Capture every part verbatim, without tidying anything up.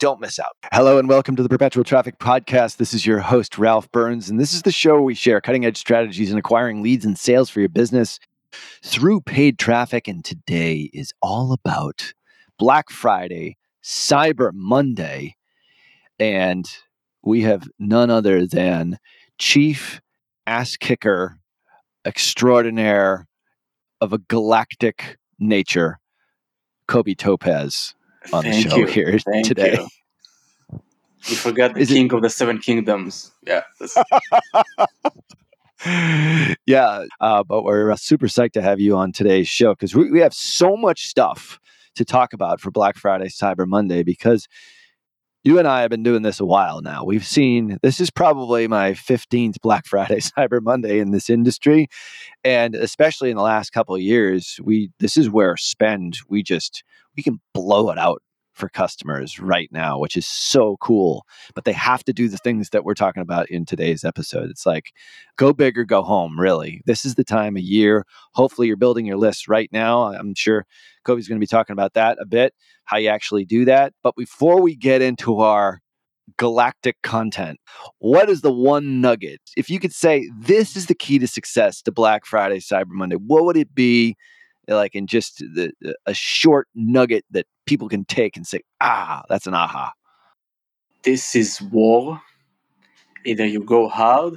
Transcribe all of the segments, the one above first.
Don't miss out. Hello and welcome to the Perpetual Traffic Podcast. This is your host, Ralph Burns, and this is the show where we share cutting-edge strategies in acquiring leads and sales for your business through paid traffic. And today is all about Black Friday, Cyber Monday, and we have none other than chief ass kicker extraordinaire of a galactic nature, Kobe Topaz, on Thank the show you. here Thank today. You. You forgot the Is king it? of the seven kingdoms. Yeah. yeah. Uh, but we're super psyched to have you on today's show because we, we have so much stuff to talk about for Black Friday, Cyber Monday, because you and I have been doing this a while now. We've seen, this is probably my fifteenth Black Friday, Cyber Monday in this industry. And especially in the last couple of years, we this is where spend, we just, we can blow it out for customers right now, which is so cool. But they have to do the things that we're talking about in today's episode. It's like, go big or go home, really. This is the time of year. Hopefully you're building your list right now. I'm sure Kobe's going to be talking about that a bit, how you actually do that. But before we get into our galactic content, what is the one nugget? If you could say, this is the key to success to Black Friday, Cyber Monday, what would it be? Like in just the, a short nugget that people can take and say, ah, that's an aha. This is war. Either you go hard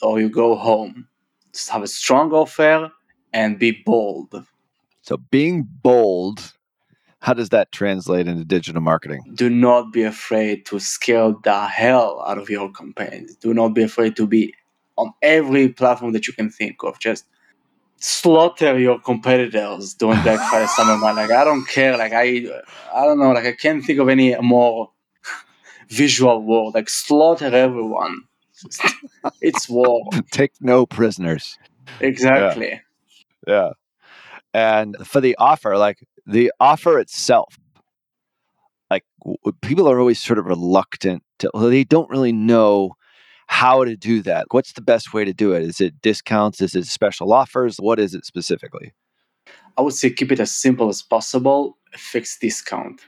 or you go home. Just have a strong offer and be bold. So being bold, how does that translate into digital marketing? Do not be afraid to scare the hell out of your campaigns. Do not be afraid to be on every platform that you can think of. Just slaughter your competitors during Black Friday, Summer Monday. Like, I don't care. Like, I I don't know. Like, I can't think of any more visual word. Like, slaughter everyone. It's war. Take no prisoners. Exactly. Yeah. yeah. And for the offer, like, the offer itself, like, w- people are always sort of reluctant to, they don't really know how to do that. What's the best way to do it? Is it discounts? Is it special offers? What is it specifically? I would say keep it as simple as possible, a fixed discount,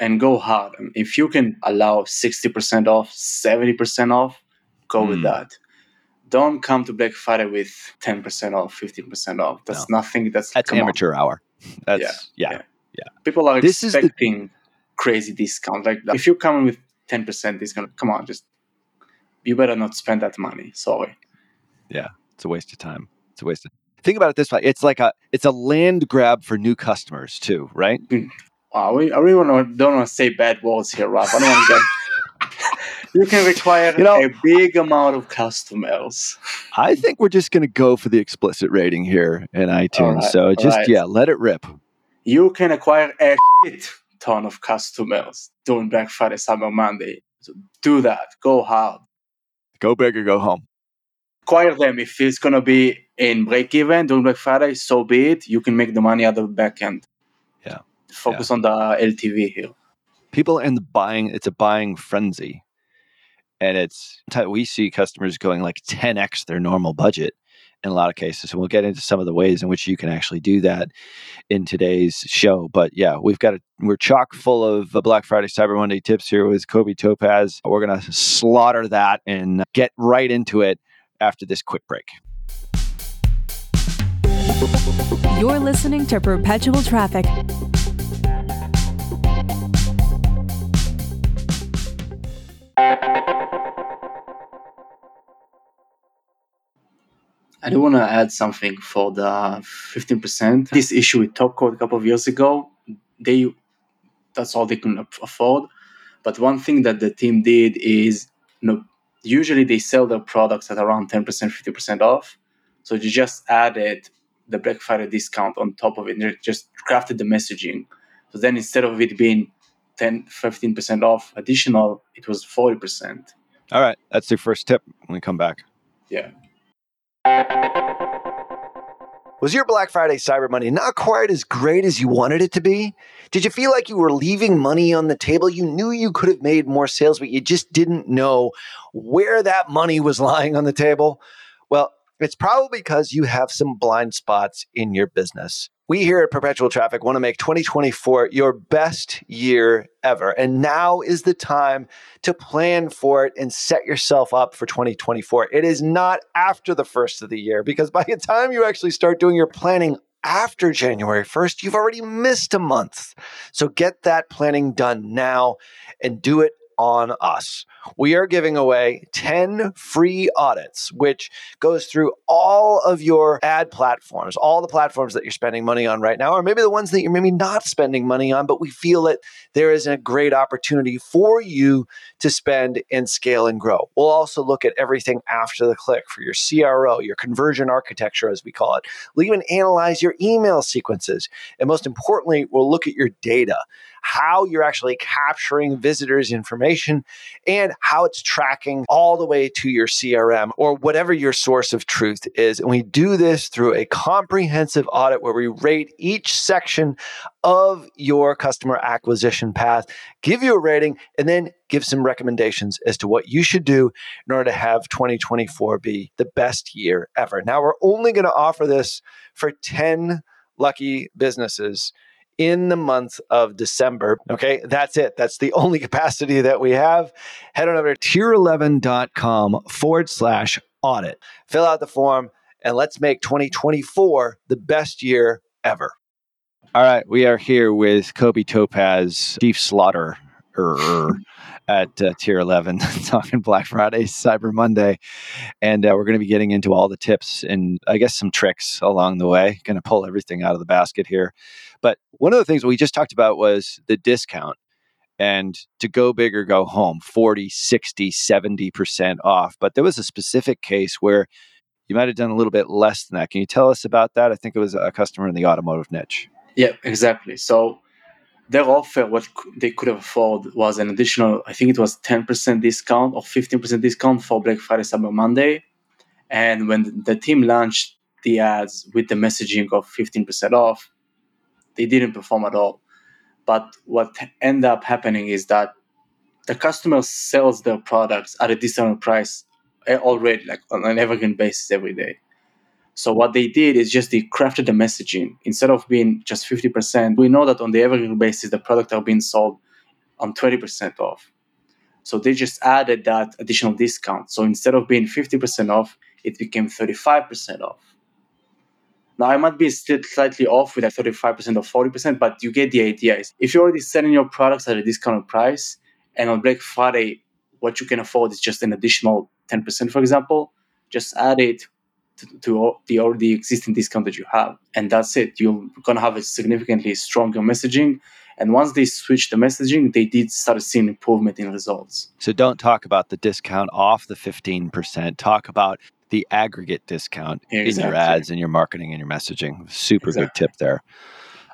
and go hard. If you can allow sixty percent off, seventy percent off, go mm. with that. Don't come to Black Friday with ten percent off, fifteen percent off. That's no. nothing. That's, that's amateur on. hour. That's, yeah, yeah, yeah, yeah. People are this expecting the... crazy discounts. Like, if you come in with ten percent discount, come on, just you better not spend that money. Sorry. Yeah, it's a waste of time. It's a waste of Think about it this way. It's like a it's a land grab for new customers too, right? Wow, we, I really don't want to say bad words here, Rob. I don't want to get... You can require you know, a big amount of customers. I think we're just going to go for the explicit rating here in iTunes. Right, so just, right. yeah, let it rip. You can acquire a shit ton of customers during Black Friday, Cyber Monday. So do that. Go hard. Go big or go home. Acquire them. If it's going to be in break-even during Black Friday, so be it. You can make the money out of the back end. Yeah. Focus yeah. on the L T V here. People in the buying, it's a buying frenzy. And it's, we see customers going like ten x their normal budget in a lot of cases. And we'll get into some of the ways in which you can actually do that in today's show. But yeah, we've got a, we're chock full of Black Friday, Cyber Monday tips here with Kobe Topaz. We're going to slaughter that and get right into it after this quick break. You're listening to Perpetual Traffic. I do want to add something for the fifteen percent. This issue with Topcoat a couple of years ago, they that's all they can afford. But one thing that the team did is, you know, usually they sell their products at around ten percent, fifty percent off. So they just added the Black Friday discount on top of it. They just crafted the messaging. So then instead of it being ten, fifteen percent off additional, it was forty percent. All right. That's the first tip when we come back. Yeah. Was your Black Friday, Cyber Monday not quite as great as you wanted it to be? Did you feel like you were leaving money on the table? You knew you could have made more sales, but you just didn't know where that money was lying on the table? Well, it's probably because you have some blind spots in your business. We here at Perpetual Traffic want to make twenty twenty-four your best year ever. And now is the time to plan for it and set yourself up for twenty twenty-four. It is not after the first of the year, because by the time you actually start doing your planning after January first, you've already missed a month. So get that planning done now and do it on us. We are giving away ten free audits, which goes through all of your ad platforms, all the platforms that you're spending money on right now, or maybe the ones that you're maybe not spending money on, but we feel that there is a great opportunity for you to spend and scale and grow. We'll also look at everything after the click for your C R O, your conversion architecture, as we call it. We'll even analyze your email sequences. And most importantly, we'll look at your data, how you're actually capturing visitors' information, and how it's tracking all the way to your C R M or whatever your source of truth is. And we do this through a comprehensive audit where we rate each section of your customer acquisition path, give you a rating, and then give some recommendations as to what you should do in order to have twenty twenty-four be the best year ever. Now, we're only going to offer this for ten lucky businesses in the month of December. Okay, that's it. That's the only capacity that we have. Head on over to tier eleven dot com forward slash audit. Fill out the form and let's make twenty twenty-four the best year ever. All right, we are here with Kobe Topaz, Chief Slaughterer at uh, Tier eleven, talking Black Friday, Cyber Monday. And uh, we're going to be getting into all the tips and I guess some tricks along the way. Going to pull everything out of the basket here. But one of the things we just talked about was the discount and to go big or go home, forty, sixty, seventy percent off. But there was a specific case where you might have done a little bit less than that. Can you tell us about that? I think it was a customer in the automotive niche. Yeah, exactly. So their offer, what they could afford, was an additional, I think it was ten percent discount or fifteen percent discount for Black Friday, Cyber Monday. And when the team launched the ads with the messaging of fifteen percent off, they didn't perform at all. But what ended up happening is that the customer sells their products at a discounted price already, like on an evergreen basis every day. So what they did is just they crafted the messaging. Instead of being just fifty percent, we know that on the evergreen basis, the products are being sold on twenty percent off. So they just added that additional discount. So instead of being fifty percent off, it became thirty-five percent off. Now, I might be still slightly off with that thirty-five percent or forty percent, but you get the idea. If you're already selling your products at a discounted price, and on Black Friday, what you can afford is just an additional ten percent, for example, just add it To, to the already existing discount that you have. And that's it. You're going to have a significantly stronger messaging. And once they switched the messaging, they did start seeing improvement in results. So don't talk about the discount off the fifteen percent. Talk about the aggregate discount exactly. in your ads, in your marketing, and your messaging. Super exactly. good tip there.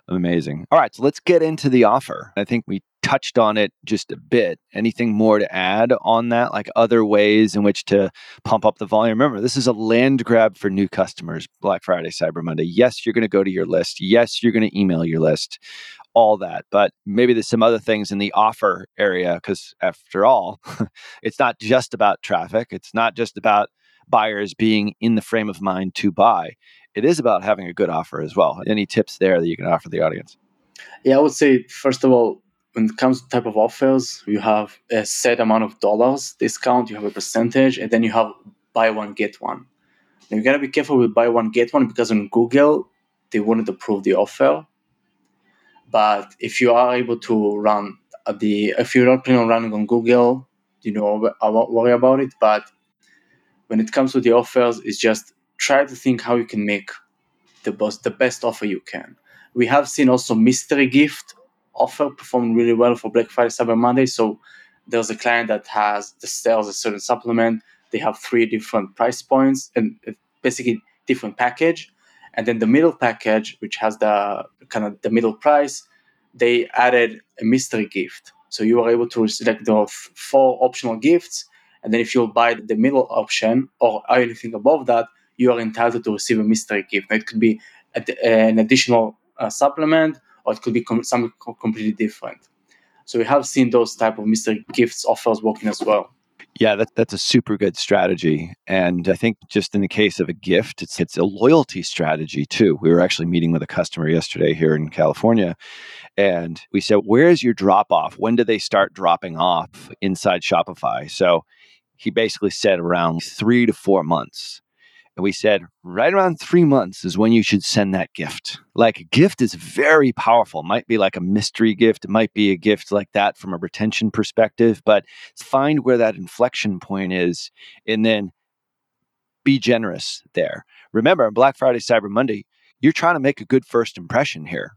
Amazing. All right, so let's get into the offer. I think we touched on it just a bit. Anything more to add on that? Like other ways in which to pump up the volume? Remember, this is a land grab for new customers, Black Friday, Cyber Monday. Yes, you're going to go to your list. Yes, you're going to email your list. all that, but maybe there's some other things in the offer area, because after all, it's not just about traffic. It's not just about buyers being in the frame of mind to buy. It is about having a good offer as well. Any tips there that you can offer the audience? Yeah, I would say, first of all, when it comes to type of offers, you have a set amount of dollars discount, you have a percentage, and then you have buy one, get one. Now, you got to be careful with buy one, get one, because on Google, they wouldn't approve the offer. But if you are able to run the, if you're not planning on running on Google, you know, I won't worry about it. But when it comes to the offers, it's just try to think how you can make the best, the best offer you can. We have seen also mystery gift offer performed really well for Black Friday, Cyber Monday. So there's a client that has that sells a certain supplement. They have three different price points and basically different package. And then the middle package, which has the kind of the middle price, they added a mystery gift. So you are able to select the four optional gifts. And then if you'll buy the middle option or anything above that, you are entitled to receive a mystery gift. Now, it could be a, an additional uh, supplement, or it could be com- something completely different. So we have seen those type of mystery gifts offers working as well. Yeah, that, that's a super good strategy. And I think just in the case of a gift, it's it's a loyalty strategy too. We were actually meeting with a customer yesterday here in California, and we said, where is your drop off? When do they start dropping off inside Shopify? So he basically said around three to four months. And we said, right around three months is when you should send that gift. Like, a gift is very powerful. It might be like a mystery gift. It might be a gift like that from a retention perspective, but find where that inflection point is and then be generous there. Remember, on Black Friday, Cyber Monday, you're trying to make a good first impression here.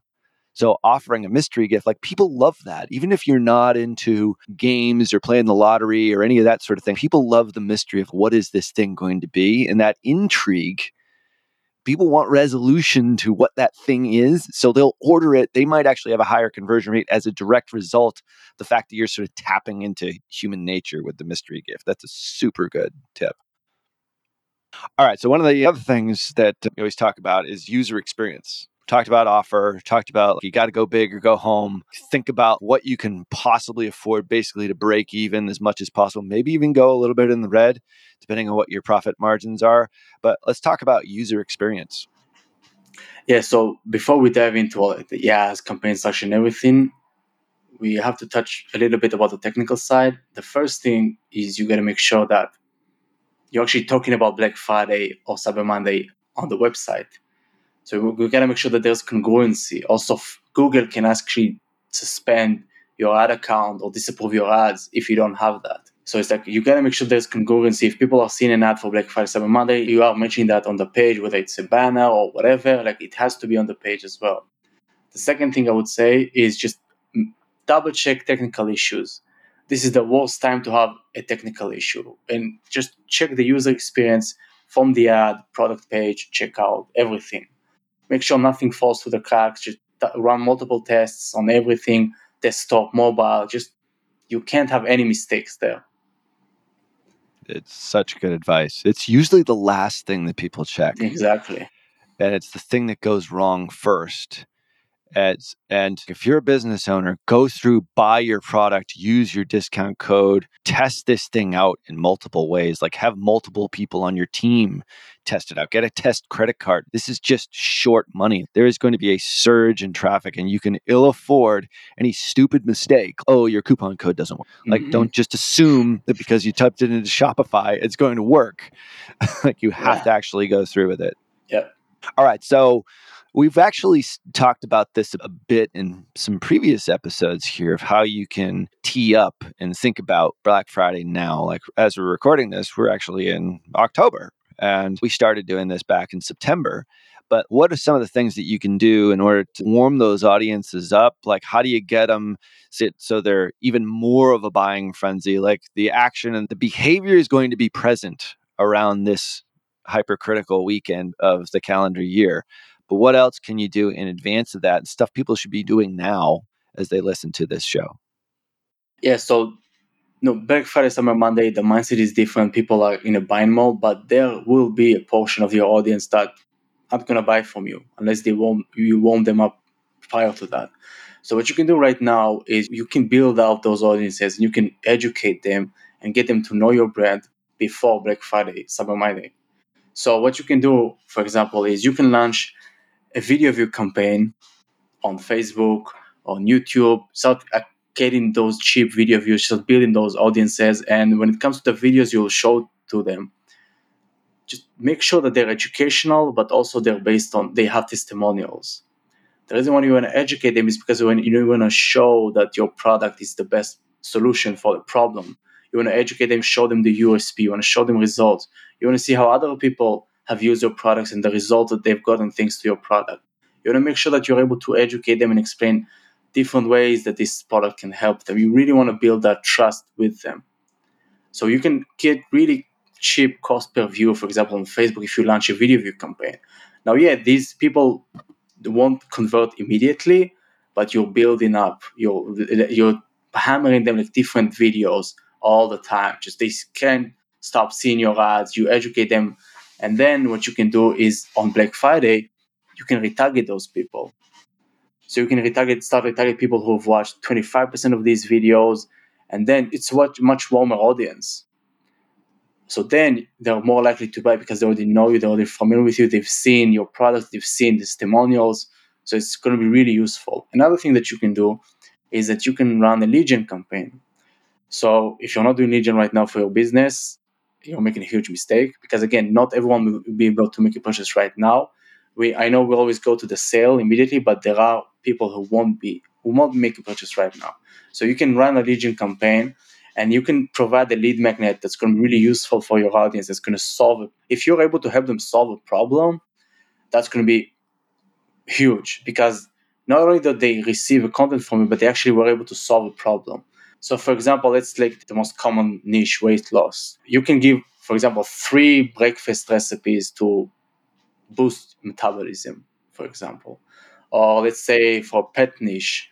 So offering a mystery gift, like, people love that. Even if you're not into games or playing the lottery or any of that sort of thing, people love the mystery of what is this thing going to be, and that intrigue. People want resolution to what that thing is, so they'll order it. They might actually have a higher conversion rate as a direct result. The fact that you're sort of tapping into human nature with the mystery gift, that's a super good tip. All right, so one of the other things that we always talk about is user experience. Talked about offer, talked about you got to go big or go home. Think about what you can possibly afford basically to break even as much as possible. Maybe even go a little bit in the red, depending on what your profit margins are. But let's talk about user experience. Yeah, so before we dive into all the E R S, campaign selection, everything, we have to touch a little bit about the technical side. The first thing is you got to make sure that you're actually talking about Black Friday or Cyber Monday on the website. So we got to make sure that there's congruency. Also, Google can actually suspend your ad account or disapprove your ads if you don't have that. So it's like, you got to make sure there's congruency. If people are seeing an ad for Black Friday, Cyber Monday, you are mentioning that on the page, whether it's a banner or whatever, like, it has to be on the page as well. The second thing I would say is just double check technical issues. This is the worst time to have a technical issue, and just check the user experience from the ad, product page, checkout, everything. Make sure nothing falls through the cracks. Just run multiple tests on everything, desktop, mobile. Just, you can't have any mistakes there. It's such good advice. It's usually the last thing that people check. Exactly. And it's the thing that goes wrong first. As, and if you're a business owner, go through, buy your product, use your discount code, test this thing out in multiple ways. Like, have multiple people on your team test it out. Get a test credit card. This is just short money. There is going to be a surge in traffic, and you can ill afford any stupid mistake. Oh, your coupon code doesn't work. Mm-hmm. Like, don't just assume that because you typed it into Shopify, it's going to work. Like, you have yeah. to actually go through with it. Yep. All right. So we've actually talked about this a bit in some previous episodes here, of how you can tee up and think about Black Friday now. Like, as we're recording this, we're actually in October, and we started doing this back in September. But what are some of the things that you can do in order to warm those audiences up? Like, how do you get them so they're even more of a buying frenzy? Like, the action and the behavior is going to be present around this hypercritical weekend of the calendar year. But what else can you do in advance of that, and stuff people should be doing now as they listen to this show? Yeah, so no, Black Friday, Cyber Monday, the mindset is different. People are in a buying mode, but there will be a portion of your audience that aren't going to buy from you unless they warm, you warm them up prior to that. So what you can do right now is you can build out those audiences, and you can educate them and get them to know your brand before Black Friday, Cyber Monday. So what you can do, for example, is you can launch a video view campaign on Facebook, on YouTube, start getting those cheap video views, start building those audiences. And when it comes to the videos you'll show to them, just make sure that they're educational, but also they're based on, they have testimonials. The reason why you want to educate them is because when you want to show that your product is the best solution for the problem. You want to educate them, show them the U S P, you want to show them results. You want to see how other people have used your products and the result that they've gotten thanks to your product. You want to make sure that you're able to educate them and explain different ways that this product can help them. You really want to build that trust with them. So you can get really cheap cost per view, for example, on Facebook if you launch a video view campaign. Now, yeah, these people won't convert immediately, but you're building up. You're, you're hammering them with different videos all the time. Just they can't stop seeing your ads. You educate them. And then what you can do is on Black Friday, you can retarget those people. So you can retarget, start retargeting people who have watched twenty-five percent of these videos, and then it's a much warmer audience. So then they're more likely to buy because they already know you, they're already familiar with you, they've seen your products, they've seen the testimonials. So it's going to be really useful. Another thing that you can do is that you can run a lead gen campaign. So if you're not doing lead gen right now for your business, you're making a huge mistake because, again, not everyone will be able to make a purchase right now. We, I know we always go to the sale immediately, but there are people who won't be, who won't make a purchase right now. So you can run a lead gen campaign and you can provide a lead magnet that's going to be really useful for your audience. That's going to solve it. If you're able to help them solve a problem, that's going to be huge because not only that they receive a content from you, but they actually were able to solve a problem. So for example, let's take the most common niche, weight loss. You can give, for example, three breakfast recipes to boost metabolism, for example. Or let's say for pet niche,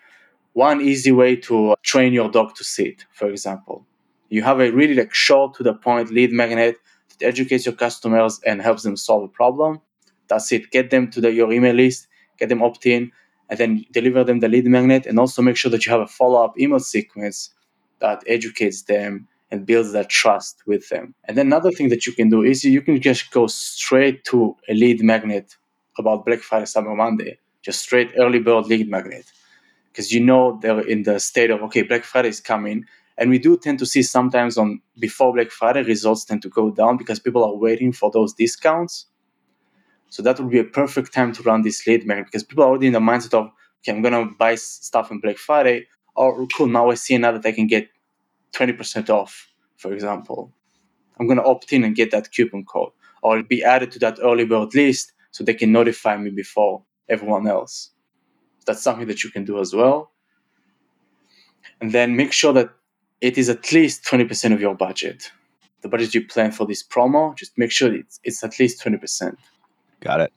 one easy way to train your dog to sit, for example. You have a really like short to the point lead magnet that educates your customers and helps them solve a problem. That's it. Get them to the, your email list, get them opt in, and then deliver them the lead magnet, and also make sure that you have a follow-up email sequence that educates them and builds that trust with them. And then another thing that you can do is you can just go straight to a lead magnet about Black Friday, Cyber Monday, just straight early bird lead magnet. Because you know they're in the state of, okay, Black Friday is coming. And we do tend to see sometimes on before Black Friday, results tend to go down because people are waiting for those discounts. So that would be a perfect time to run this lead magnet because people are already in the mindset of, okay, I'm going to buy stuff on Black Friday. Or cool, now I see now that I can get twenty percent off, for example. I'm going to opt in and get that coupon code. Or it'll be added to that early bird list so they can notify me before everyone else. That's something that you can do as well. And then make sure that it is at least twenty percent of your budget. The budget you plan for this promo, just make sure it's, it's at least twenty percent. Got it.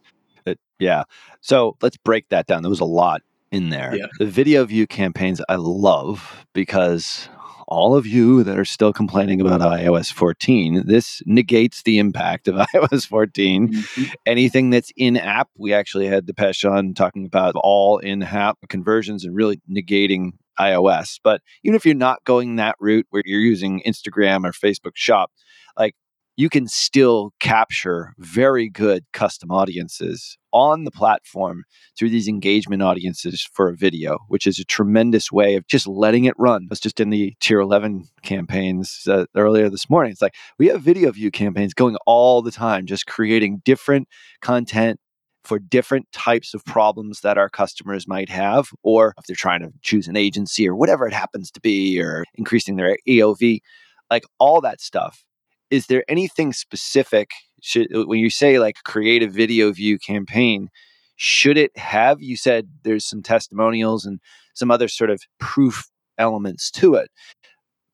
it. Yeah. So let's break that down. There was a lot in there. Yeah. The video view campaigns I love because all of you that are still complaining about iOS fourteen, this negates the impact of iOS fourteen. Mm-hmm. Anything that's in-app, we actually had Depeche on talking about all in-app conversions and really negating iOS. But even if you're not going that route where you're using Instagram or Facebook Shop, like, you can still capture very good custom audiences on the platform through these engagement audiences for a video, which is a tremendous way of just letting it run. I was just in the Tier eleven campaigns uh, earlier this morning. It's like we have video view campaigns going all the time, just creating different content for different types of problems that our customers might have, or if they're trying to choose an agency or whatever it happens to be, or increasing their E O V, like all that stuff. Is there anything specific, should, when you say like create a video view campaign, should it have, you said there's some testimonials and some other sort of proof elements to it,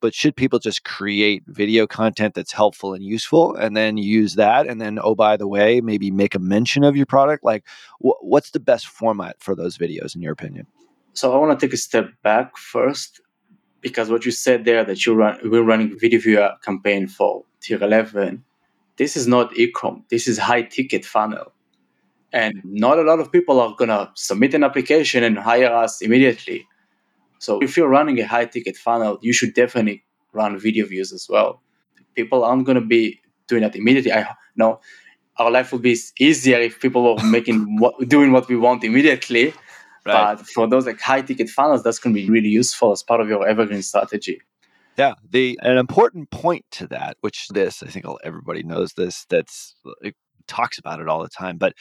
but should people just create video content that's helpful and useful and then use that? And then, oh, by the way, maybe make a mention of your product? Like wh- what's the best format for those videos in your opinion? So I want to take a step back first, because what you said there that you run, we're running video view campaign for Tier eleven, this is not e-com. This is high ticket funnel. And not a lot of people are going to submit an application and hire us immediately. So if you're running a high-ticket funnel, you should definitely run video views as well. People aren't going to be doing that immediately. I know our life would be easier if people were making what, doing what we want immediately. Right. But for those like high-ticket funnels, that's going to be really useful as part of your evergreen strategy. Yeah, the an important point to that, which this I think everybody knows this, that's it talks about it all the time, but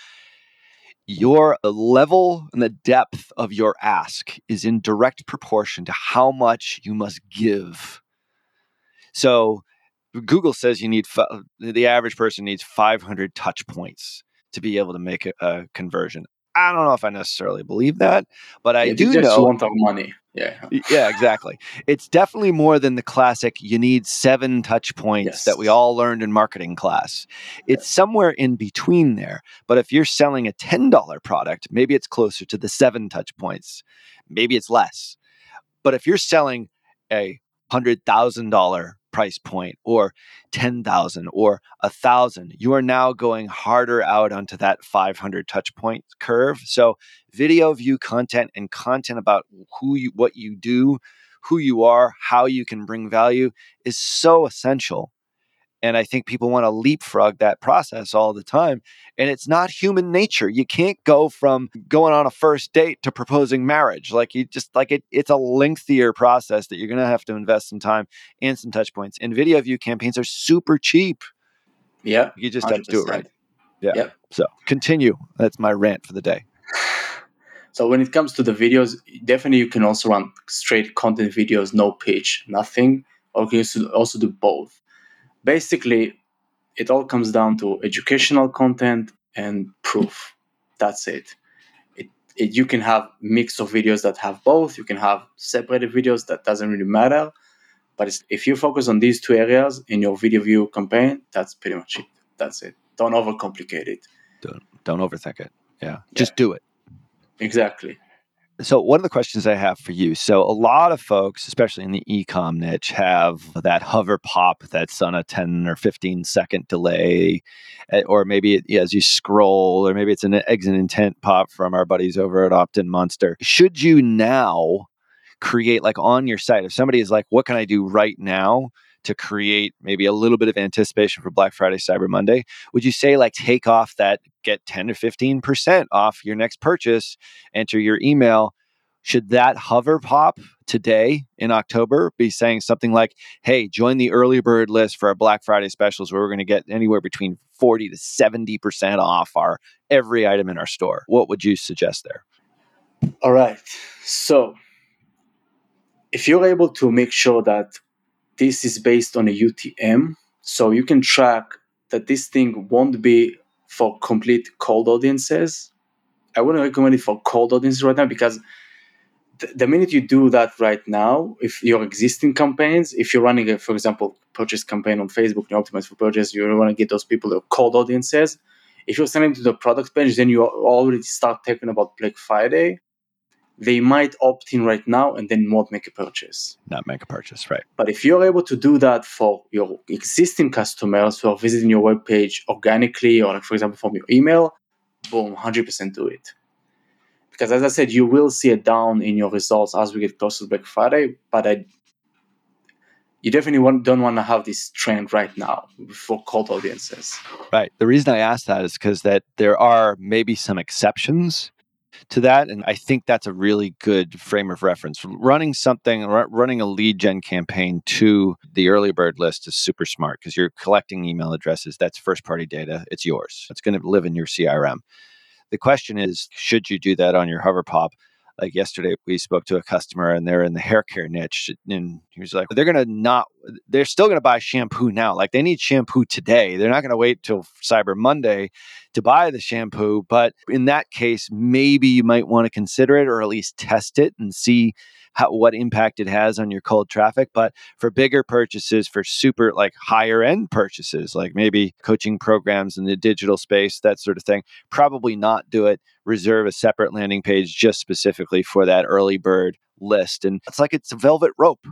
your level and the depth of your ask is in direct proportion to how much you must give. So Google says you need the average person needs five hundred touch points to be able to make a, a conversion. I don't know if I necessarily believe that, but I yeah, do just know. Just want our money. Yeah. Yeah, exactly. It's definitely more than the classic, you need seven touch points yes. that we all learned in marketing class. It's yes. somewhere in between there. But if you're selling a ten dollar product, maybe it's closer to the seven touch points. Maybe it's less. But if you're selling a one hundred thousand dollars price point or ten thousand or one thousand, you are now going harder out onto that five hundred touch point curve. So video view content and content about who you, what you do, who you are, how you can bring value is so essential. And I think people want to leapfrog that process all the time. And it's not human nature. You can't go from going on a first date to proposing marriage. Like you just like it, it's a lengthier process that you're going to have to invest some time and some touch points. And video view campaigns are super cheap. Yeah. You just one hundred percent have to do it right. Yeah. Yep. So continue. That's my rant for the day. So when it comes to the videos, definitely you can also run straight content videos, no pitch, nothing. Or you can also do both. Basically, it all comes down to educational content and proof. That's it. It, it you can have mix of videos that have both. You can have separated videos. That doesn't really matter. But it's, if you focus on these two areas in your video view campaign, that's pretty much it. That's it. Don't overcomplicate it. Don't, don't overthink it. Yeah. yeah. Just do it. Exactly. So one of the questions I have for you, so a lot of folks, especially in the e-com niche, have that hover pop that's on a ten or fifteen second delay, or maybe it, as you scroll, or maybe it's an exit intent pop from our buddies over at OptinMonster. Should you now create like on your site, if somebody is like, what can I do right now to create maybe a little bit of anticipation for Black Friday, Cyber Monday, would you say like take off that get ten to fifteen percent off your next purchase, enter your email. Should that hover pop today in October be saying something like, hey, join the early bird list for our Black Friday specials where we're going to get anywhere between forty to seventy percent off our every item in our store? What would you suggest there? All right. So if you're able to make sure that this is based on a U T M, so you can track that this thing won't be for complete cold audiences. I wouldn't recommend it for cold audiences right now because th- the minute you do that right now, if your existing campaigns, if you're running, a, for example, purchase campaign on Facebook, you optimize for purchase, you want to get those people to cold audiences. If you're sending them to the product page, then you already start talking about Black Friday. They might opt in right now and then not make a purchase. Not make a purchase, right. But if you're able to do that for your existing customers who are visiting your webpage organically or, like for example, from your email, boom, one hundred percent do it. Because as I said, you will see a down in your results as we get closer to Black Friday, but I, you definitely want, don't want to have this trend right now for cold audiences. Right. The reason I asked that is because that there are maybe some exceptions to that. And I think that's a really good frame of reference. Running something, r- running a lead gen campaign to the early bird list is super smart because you're collecting email addresses. That's first party data. It's yours. It's going to live in your C R M. The question is, should you do that on your hover pop? Like yesterday, we spoke to a customer and they're in the hair care niche. And he was like, they're going to not, they're still going to buy shampoo now. Like they need shampoo today. They're not going to wait till Cyber Monday to buy the shampoo. But in that case, maybe you might want to consider it or at least test it and see how, what impact it has on your cold traffic. But for bigger purchases, for super like higher end purchases, like maybe coaching programs in the digital space, that sort of thing, probably not do it. Reserve a separate landing page just specifically for that early bird list. And it's like it's a velvet rope.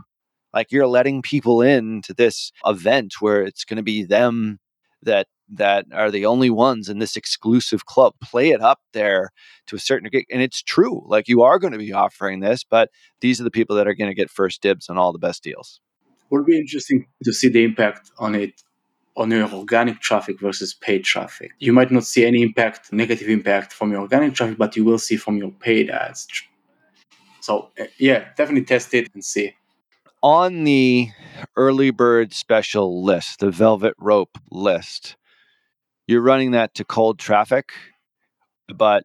Like you're letting people into this event where it's going to be them that that are the only ones in this exclusive club. Play it up there to a certain degree. And it's true. Like, you are going to be offering this, but these are the people that are going to get first dibs on all the best deals. It would be interesting to see the impact on it on your organic traffic versus paid traffic. You might not see any impact, negative impact from your organic traffic, but you will see from your paid ads. So yeah, definitely test it and see. On the early bird special list, the velvet rope list, you're running that to cold traffic, but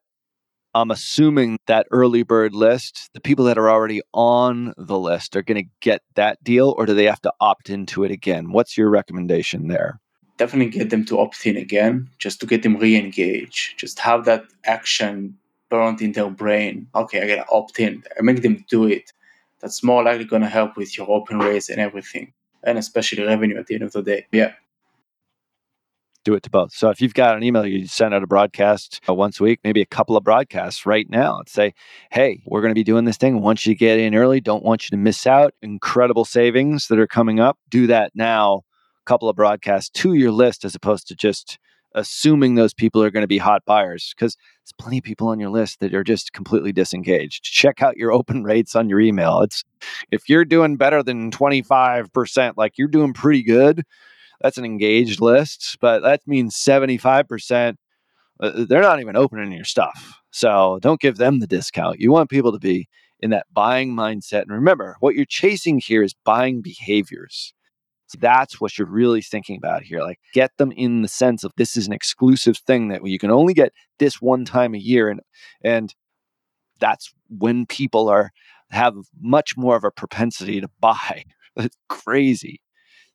I'm assuming that early bird list, the people that are already on the list are going to get that deal, or do they have to opt into it again? What's your recommendation there? Definitely get them to opt in again, just to get them re-engaged. Just have that action burnt in their brain. Okay, I got to opt in. I make them do it. That's more likely going to help with your open rates and everything, and especially revenue at the end of the day. Yeah. Do it to both. So if you've got an email, you send out a broadcast uh, once a week, maybe a couple of broadcasts right now and say, hey, we're going to be doing this thing. Want you to get in early. Don't want you to miss out. Incredible savings that are coming up. Do that now. A couple of broadcasts to your list as opposed to just assuming those people are going to be hot buyers, because there's plenty of people on your list that are just completely disengaged. Check out your open rates on your email. It's if you're doing better than twenty-five percent, like you're doing pretty good, that's an engaged list, but that means seventy-five percent, they're not even opening your stuff. So don't give them the discount. You want people to be in that buying mindset. And remember, what you're chasing here is buying behaviors. So that's what you're really thinking about here. Like, get them in the sense of this is an exclusive thing that you can only get this one time a year. And, and that's when people are have much more of a propensity to buy. It's crazy.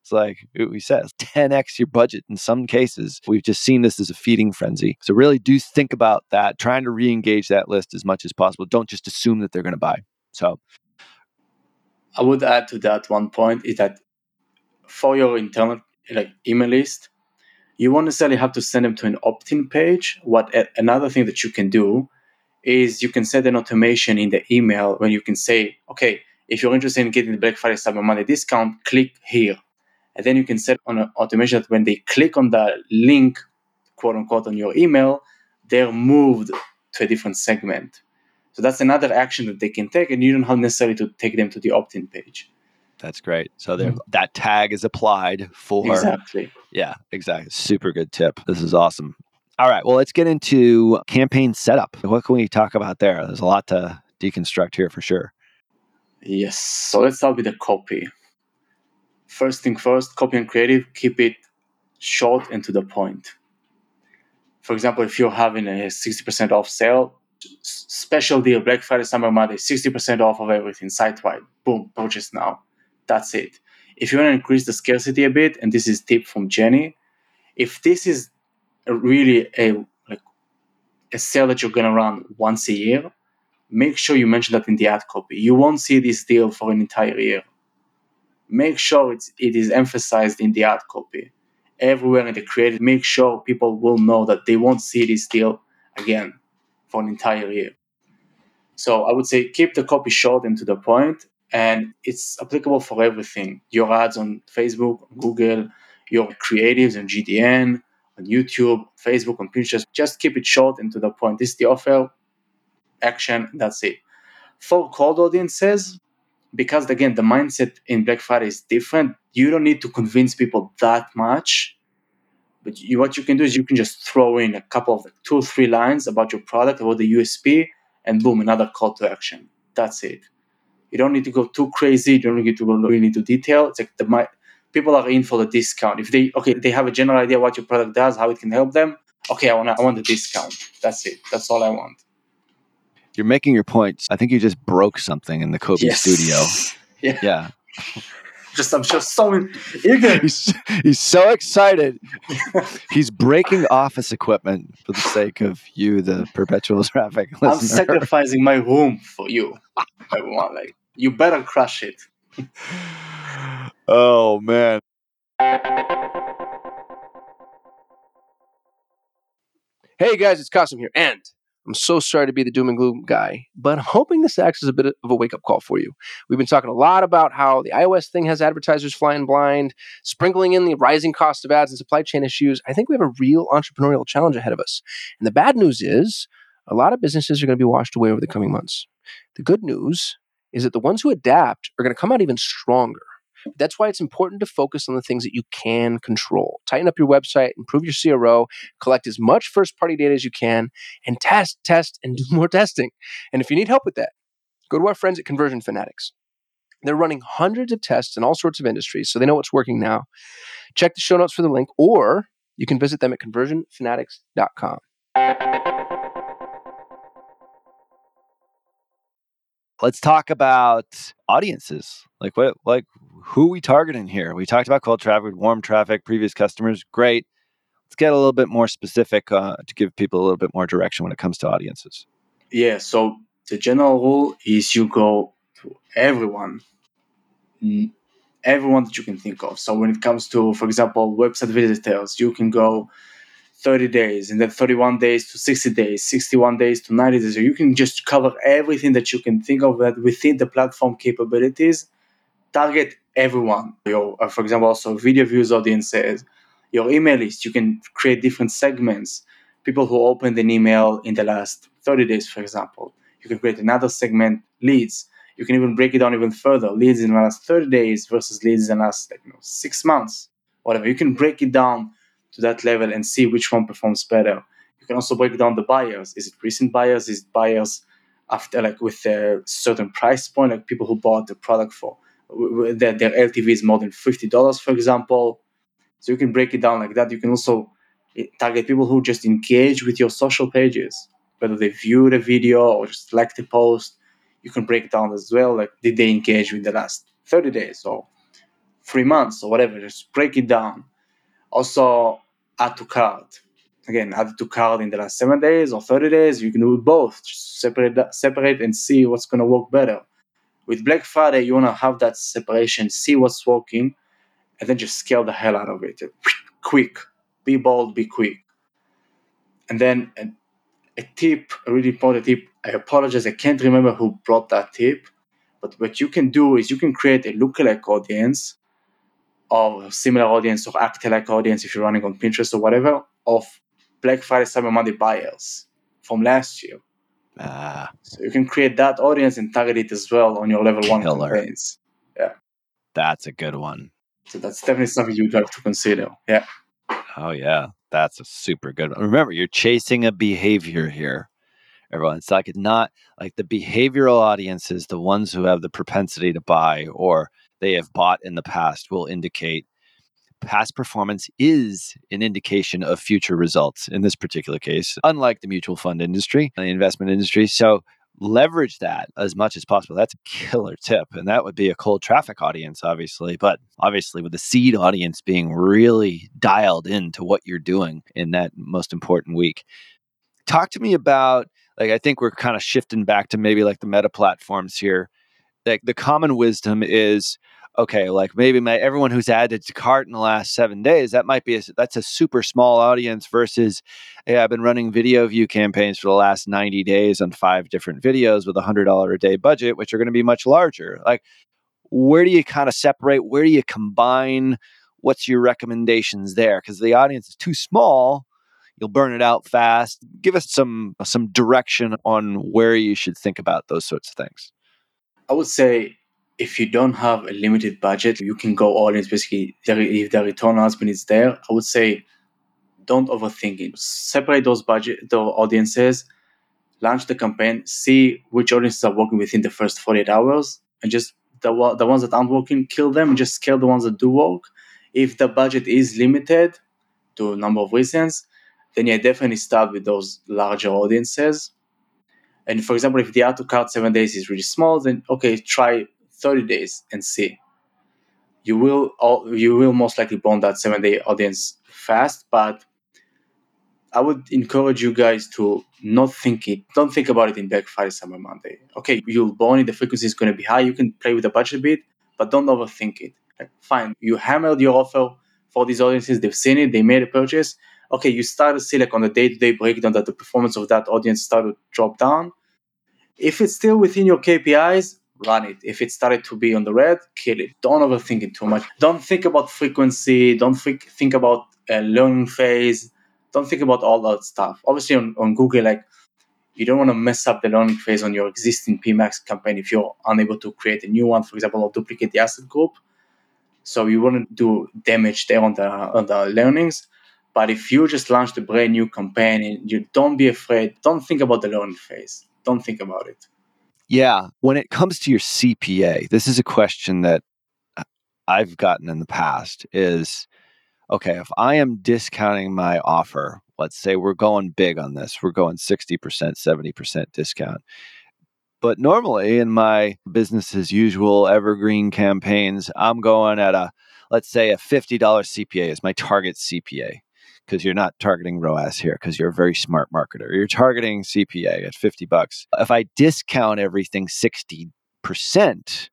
It's like we said, ten x your budget in some cases. We've just seen this as a feeding frenzy. So really do think about that, trying to re-engage that list as much as possible. Don't just assume that they're going to buy. So I would add to that one point is that for your internal like email list, you won't necessarily have to send them to an opt-in page. What another thing that you can do is you can set an automation in the email when you can say, okay, if you're interested in getting the Black Friday Cyber Monday discount, click here. And then you can set on an automation that when they click on the link, quote unquote, on your email, they're moved to a different segment. So that's another action that they can take, and you don't have necessarily to take them to the opt-in page. That's great. So there, that tag is applied for. Exactly. Yeah, exactly. Super good tip. This is awesome. All right. Well, let's get into campaign setup. What can we talk about there? There's a lot to deconstruct here for sure. Yes. So let's start with the copy. First thing first, copy and creative, keep it short and to the point. For example, if you're having a sixty percent off sale, special deal, Black Friday, Cyber Monday, sixty percent off of everything, site-wide, boom, purchase now. That's it. If you want to increase the scarcity a bit, and this is tip from Jenny, if this is a really a, like, a sale that you're going to run once a year, make sure you mention that in the ad copy. You won't see this deal for an entire year. Make sure it's, it is emphasized in the ad copy. Everywhere in the creative, make sure people will know that they won't see this deal again for an entire year. So I would say keep the copy short and to the point, and it's applicable for everything. Your ads on Facebook, Google, your creatives on G D N, on YouTube, Facebook, on Pinterest. Just keep it short and to the point. This is the offer, action, that's it. For cold audiences, because, again, the mindset in Black Friday is different. You don't need to convince people that much. But you, what you can do is you can just throw in a couple of like, two or three lines about your product, about the U S P, and boom, another call to action. That's it. You don't need to go too crazy. You don't need to go really into detail. It's like the, my, people are in for the discount. If they okay, they have a general idea what your product does, how it can help them. Okay, I want I want the discount. That's it. That's all I want. You're making your points. I think you just broke something in the Kobe yes. studio. Yeah. yeah. Just, I'm just so eager. He's, he's so excited. He's breaking office equipment for the sake of you, the perpetual traffic listener. I'm sacrificing my room for you. Everyone, like, you better crush it. Oh, man. Hey, guys, it's Kasim here. And I'm so sorry to be the doom and gloom guy, but I'm hoping this acts as a bit of a wake-up call for you. We've been talking a lot about how the iOS thing has advertisers flying blind, sprinkling in the rising cost of ads and supply chain issues. I think we have a real entrepreneurial challenge ahead of us. And the bad news is a lot of businesses are going to be washed away over the coming months. The good news is that the ones who adapt are going to come out even stronger. That's why it's important to focus on the things that you can control. Tighten up your website, improve your C R O, collect as much first-party data as you can, and test, test, and do more testing. And if you need help with that, go to our friends at Conversion Fanatics. They're running hundreds of tests in all sorts of industries, so they know what's working now. Check the show notes for the link, or you can visit them at conversion fanatics dot com. Let's talk about audiences. Like what? Like who are we targeting here? We talked about cold traffic, warm traffic, previous customers. Great. Let's get a little bit more specific uh, to give people a little bit more direction when it comes to audiences. Yeah. So the general rule is you go to everyone, everyone that you can think of. So when it comes to, for example, website visitors, you can go thirty days, and then thirty-one days to sixty days, sixty-one days to ninety days. So you can just cover everything that you can think of that within the platform capabilities. Target everyone. Your, uh, for example, also video views audiences, your email list. You can create different segments. People who opened an email in the last thirty days, for example. You can create another segment, leads. You can even break it down even further. Leads in the last thirty days versus leads in the last like, you know, six months, whatever. You can break it down to that level and see which one performs better. You can also break down the buyers. Is it recent buyers? Is it buyers after like with a certain price point, like people who bought the product for their, their L T V is more than fifty dollars, for example. So you can break it down like that. You can also target people who just engage with your social pages, whether they viewed a video or just liked the post. You can break it down as well, like did they engage in the last thirty days or three months or whatever. Just break it down. Also, add to cart. Again, add to cart in the last seven days or thirty days. You can do both. Just separate, separate and see what's going to work better. With Black Friday, you want to have that separation, see what's working, and then just scale the hell out of it. Quick. Be bold, be quick. And then a, a tip, a really important tip. I apologize, I can't remember who brought that tip. But what you can do is you can create a lookalike audience or similar audience or act-alike audience if you're running on Pinterest or whatever, of Black Friday, Cyber Monday buyers from last year. Ah. So you can create that audience and target it as well on your level Killer. one campaigns. Yeah. That's a good one. So that's definitely something you'd have to consider. Yeah. Oh, yeah. That's a super good one. Remember, you're chasing a behavior here, everyone. It's like it's not like the behavioral audience is the ones who have the propensity to buy or they have bought in the past will indicate past performance is an indication of future results in this particular case, unlike the mutual fund industry, the investment industry. So leverage that as much as possible. That's a killer tip. And that would be a cold traffic audience, obviously, but obviously with the seed audience being really dialed into what you're doing in that most important week. Talk to me about, like, I think we're kind of shifting back to maybe like the meta platforms here. Like the common wisdom is, okay, like maybe my, everyone who's added to cart in the last seven days, that might be, a, that's a super small audience versus, hey, I've been running video view campaigns for the last ninety days on five different videos with a one hundred dollars a day budget, which are going to be much larger. Like, where do you kind of separate? Where do you combine? What's your recommendations there? Because the audience is too small. You'll burn it out fast. Give us some some direction on where you should think about those sorts of things. I would say if you don't have a limited budget, you can go all in. Basically, if the return husband is there, I would say don't overthink it. Separate those budget, those audiences, launch the campaign, see which audiences are working within the first forty-eight hours, and just the, the ones that aren't working, kill them, and just scale the ones that do work. If the budget is limited to a number of reasons, then yeah, definitely start with those larger audiences. And for example, if the add to cart seven days is really small, then okay, try thirty days and see. You will you will most likely burn that seven day audience fast, but I would encourage you guys to not think it, don't think about it in Black Friday, Cyber Monday. Okay, you'll burn it, the frequency is going to be high. You can play with the budget a bit, but don't overthink it. Fine, you hammered your offer for these audiences. They've seen it. They made a purchase. Okay, you start to see like on a day-to-day breakdown that the performance of that audience started to drop down. If it's still within your K P Is, run it. If it started to be on the red, kill it. Don't overthink it too much. Don't think about frequency. Don't think about a learning phase. Don't think about all that stuff. Obviously, on, on Google, like you don't want to mess up the learning phase on your existing P MAX campaign if you're unable to create a new one, for example, or duplicate the asset group. So you wouldn't do damage there on the on the learnings. But if you just launched a brand new campaign, and you don't be afraid. Don't think about the learning phase. Don't think about it. Yeah. When it comes to your C P A, this is a question that I've gotten in the past is, okay, if I am discounting my offer, let's say we're going big on this, we're going sixty percent, seventy percent discount. But normally in my business as usual evergreen campaigns, I'm going at a, let's say a fifty dollars C P A is my target C P A, because you're not targeting R O A S here because you're a very smart marketer. You're targeting C P A at fifty bucks. If I discount everything sixty percent,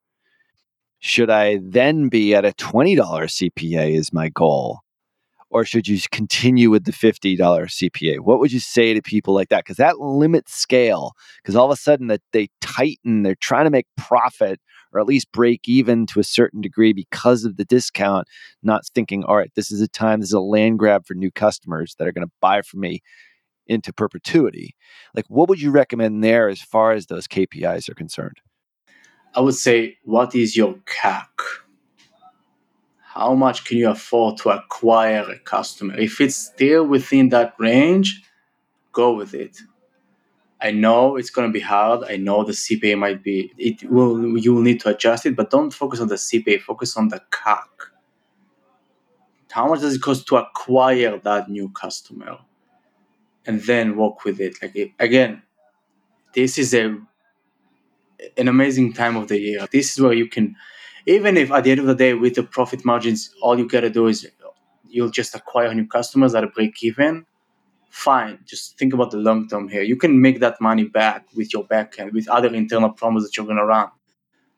should I then be at a twenty dollars C P A is my goal? Or should you continue with the fifty dollars C P A? What would you say to people like that? Because that limits scale. Because all of a sudden that they tighten, they're trying to make profit or at least break even to a certain degree because of the discount, not thinking, all right, this is a time, this is a land grab for new customers that are going to buy from me into perpetuity. Like, what would you recommend there as far as those K P Is are concerned? I would say, what is your C A C? How much can you afford to acquire a customer? If it's still within that range, go with it. I know it's going to be hard. I know the C P A might be, it will, you will need to adjust it, but don't focus on the C P A, focus on the C A C. How much does it cost to acquire that new customer? And then work with it. Like, again, this is a an amazing time of the year. This is where you can, even if at the end of the day with the profit margins, all you got to do is you'll just acquire new customers at a break even, fine. Just think about the long term here. You can make that money back with your backend, with other internal promos that you're going to run.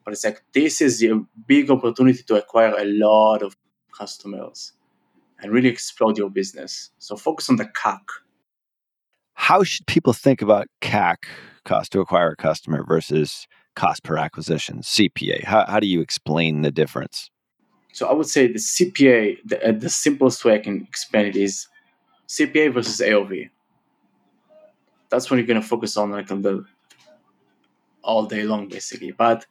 But it's like, this is a big opportunity to acquire a lot of customers and really explode your business. So focus on the C A C. How should people think about C A C, cost to acquire a customer, versus cost per acquisition, C P A? How how do you explain the difference? So I would say the C P A, the, uh, the simplest way I can explain it is C P A versus A O V. That's when you're going to focus on, like, on the all day long, basically. But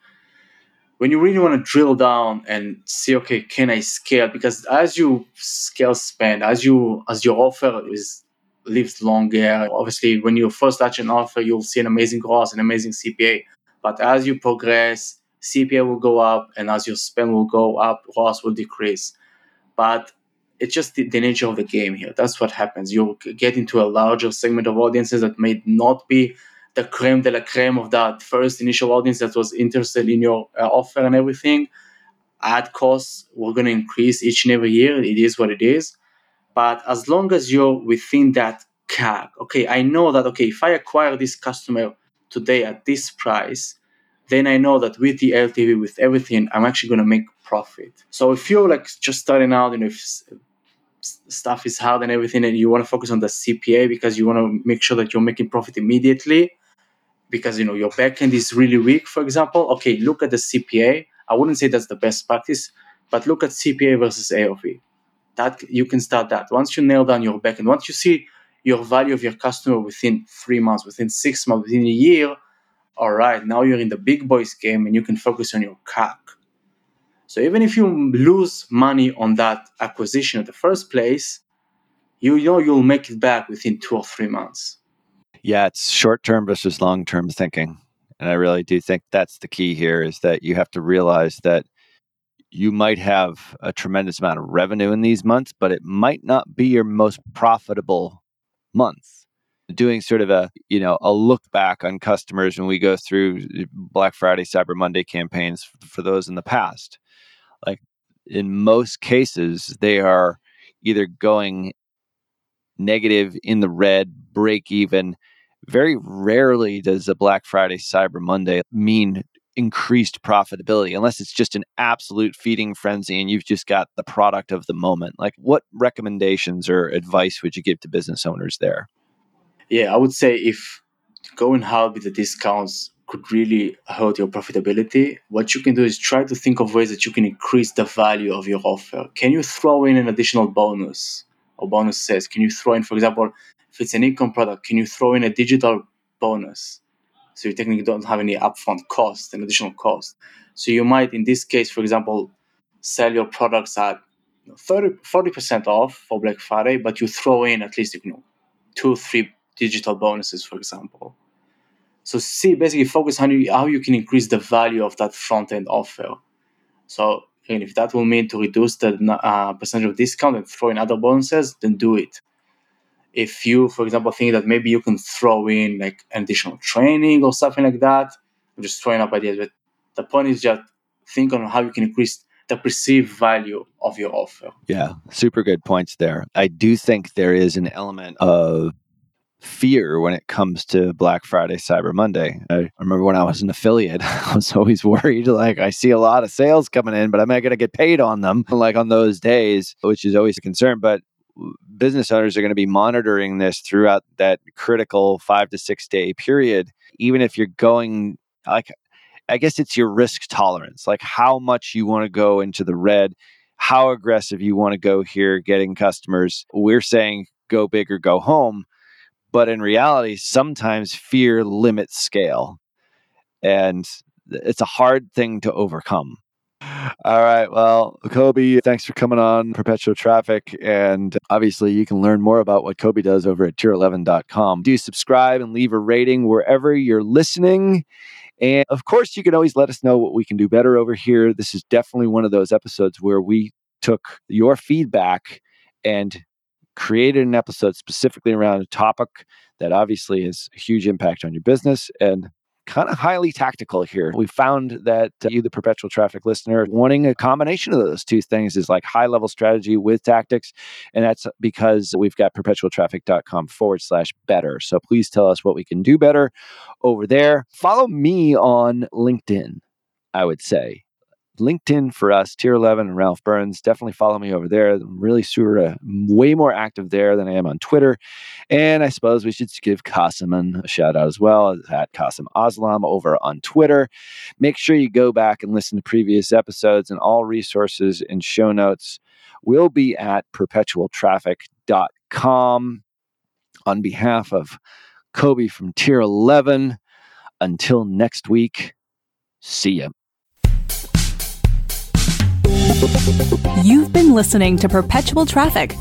when you really want to drill down and see, okay, can I scale? Because as you scale spend, as you as your offer is lives longer, obviously, when you first launch an offer, you'll see an amazing gross, an amazing C P A. But as you progress, C P A will go up, and as your spend will go up, R O A S will decrease. But it's just the, the nature of the game here. That's what happens. You get into a larger segment of audiences that may not be the creme de la creme of that first initial audience that was interested in your uh, offer and everything. Ad costs were going to increase each and every year. It is what it is. But as long as you're within that C A C, okay, I know that, okay, if I acquire this customer today at this price, then I know that with the L T V, with everything, I'm actually going to make profit. So if you're like just starting out and if stuff is hard and everything, and you want to focus on the C P A because you want to make sure that you're making profit immediately because, you know, your backend is really weak, for example, okay, look at the C P A. I wouldn't say that's the best practice, but look at C P A versus A O V. That you can start that. Once you nail down your backend, once you see your value of your customer within three months, within six months, within a year, all right, now you're in the big boys game and you can focus on your C A C. So even if you lose money on that acquisition in the first place, you know you'll make it back within two or three months. Yeah, it's short-term versus long-term thinking. And I really do think that's the key here, is that you have to realize that you might have a tremendous amount of revenue in these months, but it might not be your most profitable month. Doing sort of a, you know, a look back on customers when we go through Black Friday, Cyber Monday campaigns for those in the past. Like in most cases, they are either going negative, in the red, break even. Very rarely does a Black Friday, Cyber Monday mean increased profitability, unless it's just an absolute feeding frenzy and you've just got the product of the moment. Like, what recommendations or advice would you give to business owners there? Yeah, I would say if going hard with the discounts could really hurt your profitability, what you can do is try to think of ways that you can increase the value of your offer. Can you throw in an additional bonus or bonuses? Can you throw in, for example, if it's an income product, can you throw in a digital bonus? So you technically don't have any upfront cost, an additional cost. So you might, in this case, for example, sell your products at thirty, forty percent off for Black Friday, but you throw in at least, you know, two, three digital bonuses, for example. So see, basically focus on you, how you can increase the value of that front-end offer. So and if that will mean to reduce the uh, percentage of discount and throw in other bonuses, then do it. If you, for example, think that maybe you can throw in like additional training or something like that, I'm just throwing up ideas. But the point is just think on how you can increase the perceived value of your offer. Yeah, super good points there. I do think there is an element of fear when it comes to Black Friday, Cyber Monday. I remember when I was an affiliate, I was always worried, like, I see a lot of sales coming in, but am I going to get paid on them, like on those days, which is always a concern. But business owners are going to be monitoring this throughout that critical five to six day period. Even if you're going, like, I guess it's your risk tolerance, like how much you want to go into the red, how aggressive you want to go here getting customers. We're saying go big or go home. But in reality, sometimes fear limits scale, and it's a hard thing to overcome. All right. Well, Kobe, thanks for coming on Perpetual Traffic. And obviously, you can learn more about what Kobe does over at tier eleven dot com. Do subscribe and leave a rating wherever you're listening. And of course, you can always let us know what we can do better over here. This is definitely one of those episodes where we took your feedback and created an episode specifically around a topic that obviously has a huge impact on your business and kind of highly tactical here. We found that uh, you, the Perpetual Traffic listener, wanting a combination of those two things is like high level strategy with tactics. And that's because we've got perpetual traffic dot com forward slash better. So please tell us what we can do better over there. Follow me on LinkedIn, I would say. LinkedIn for us, Tier eleven and Ralph Burns. Definitely follow me over there. I'm really sure uh, way more active there than I am on Twitter. And I suppose we should give Kasim a shout out as well, at Kasim Aslam over on Twitter. Make sure you go back and listen to previous episodes, and all resources and show notes will be at perpetual traffic dot com. On behalf of Kobe from Tier eleven, until next week, see ya. You've been listening to Perpetual Traffic,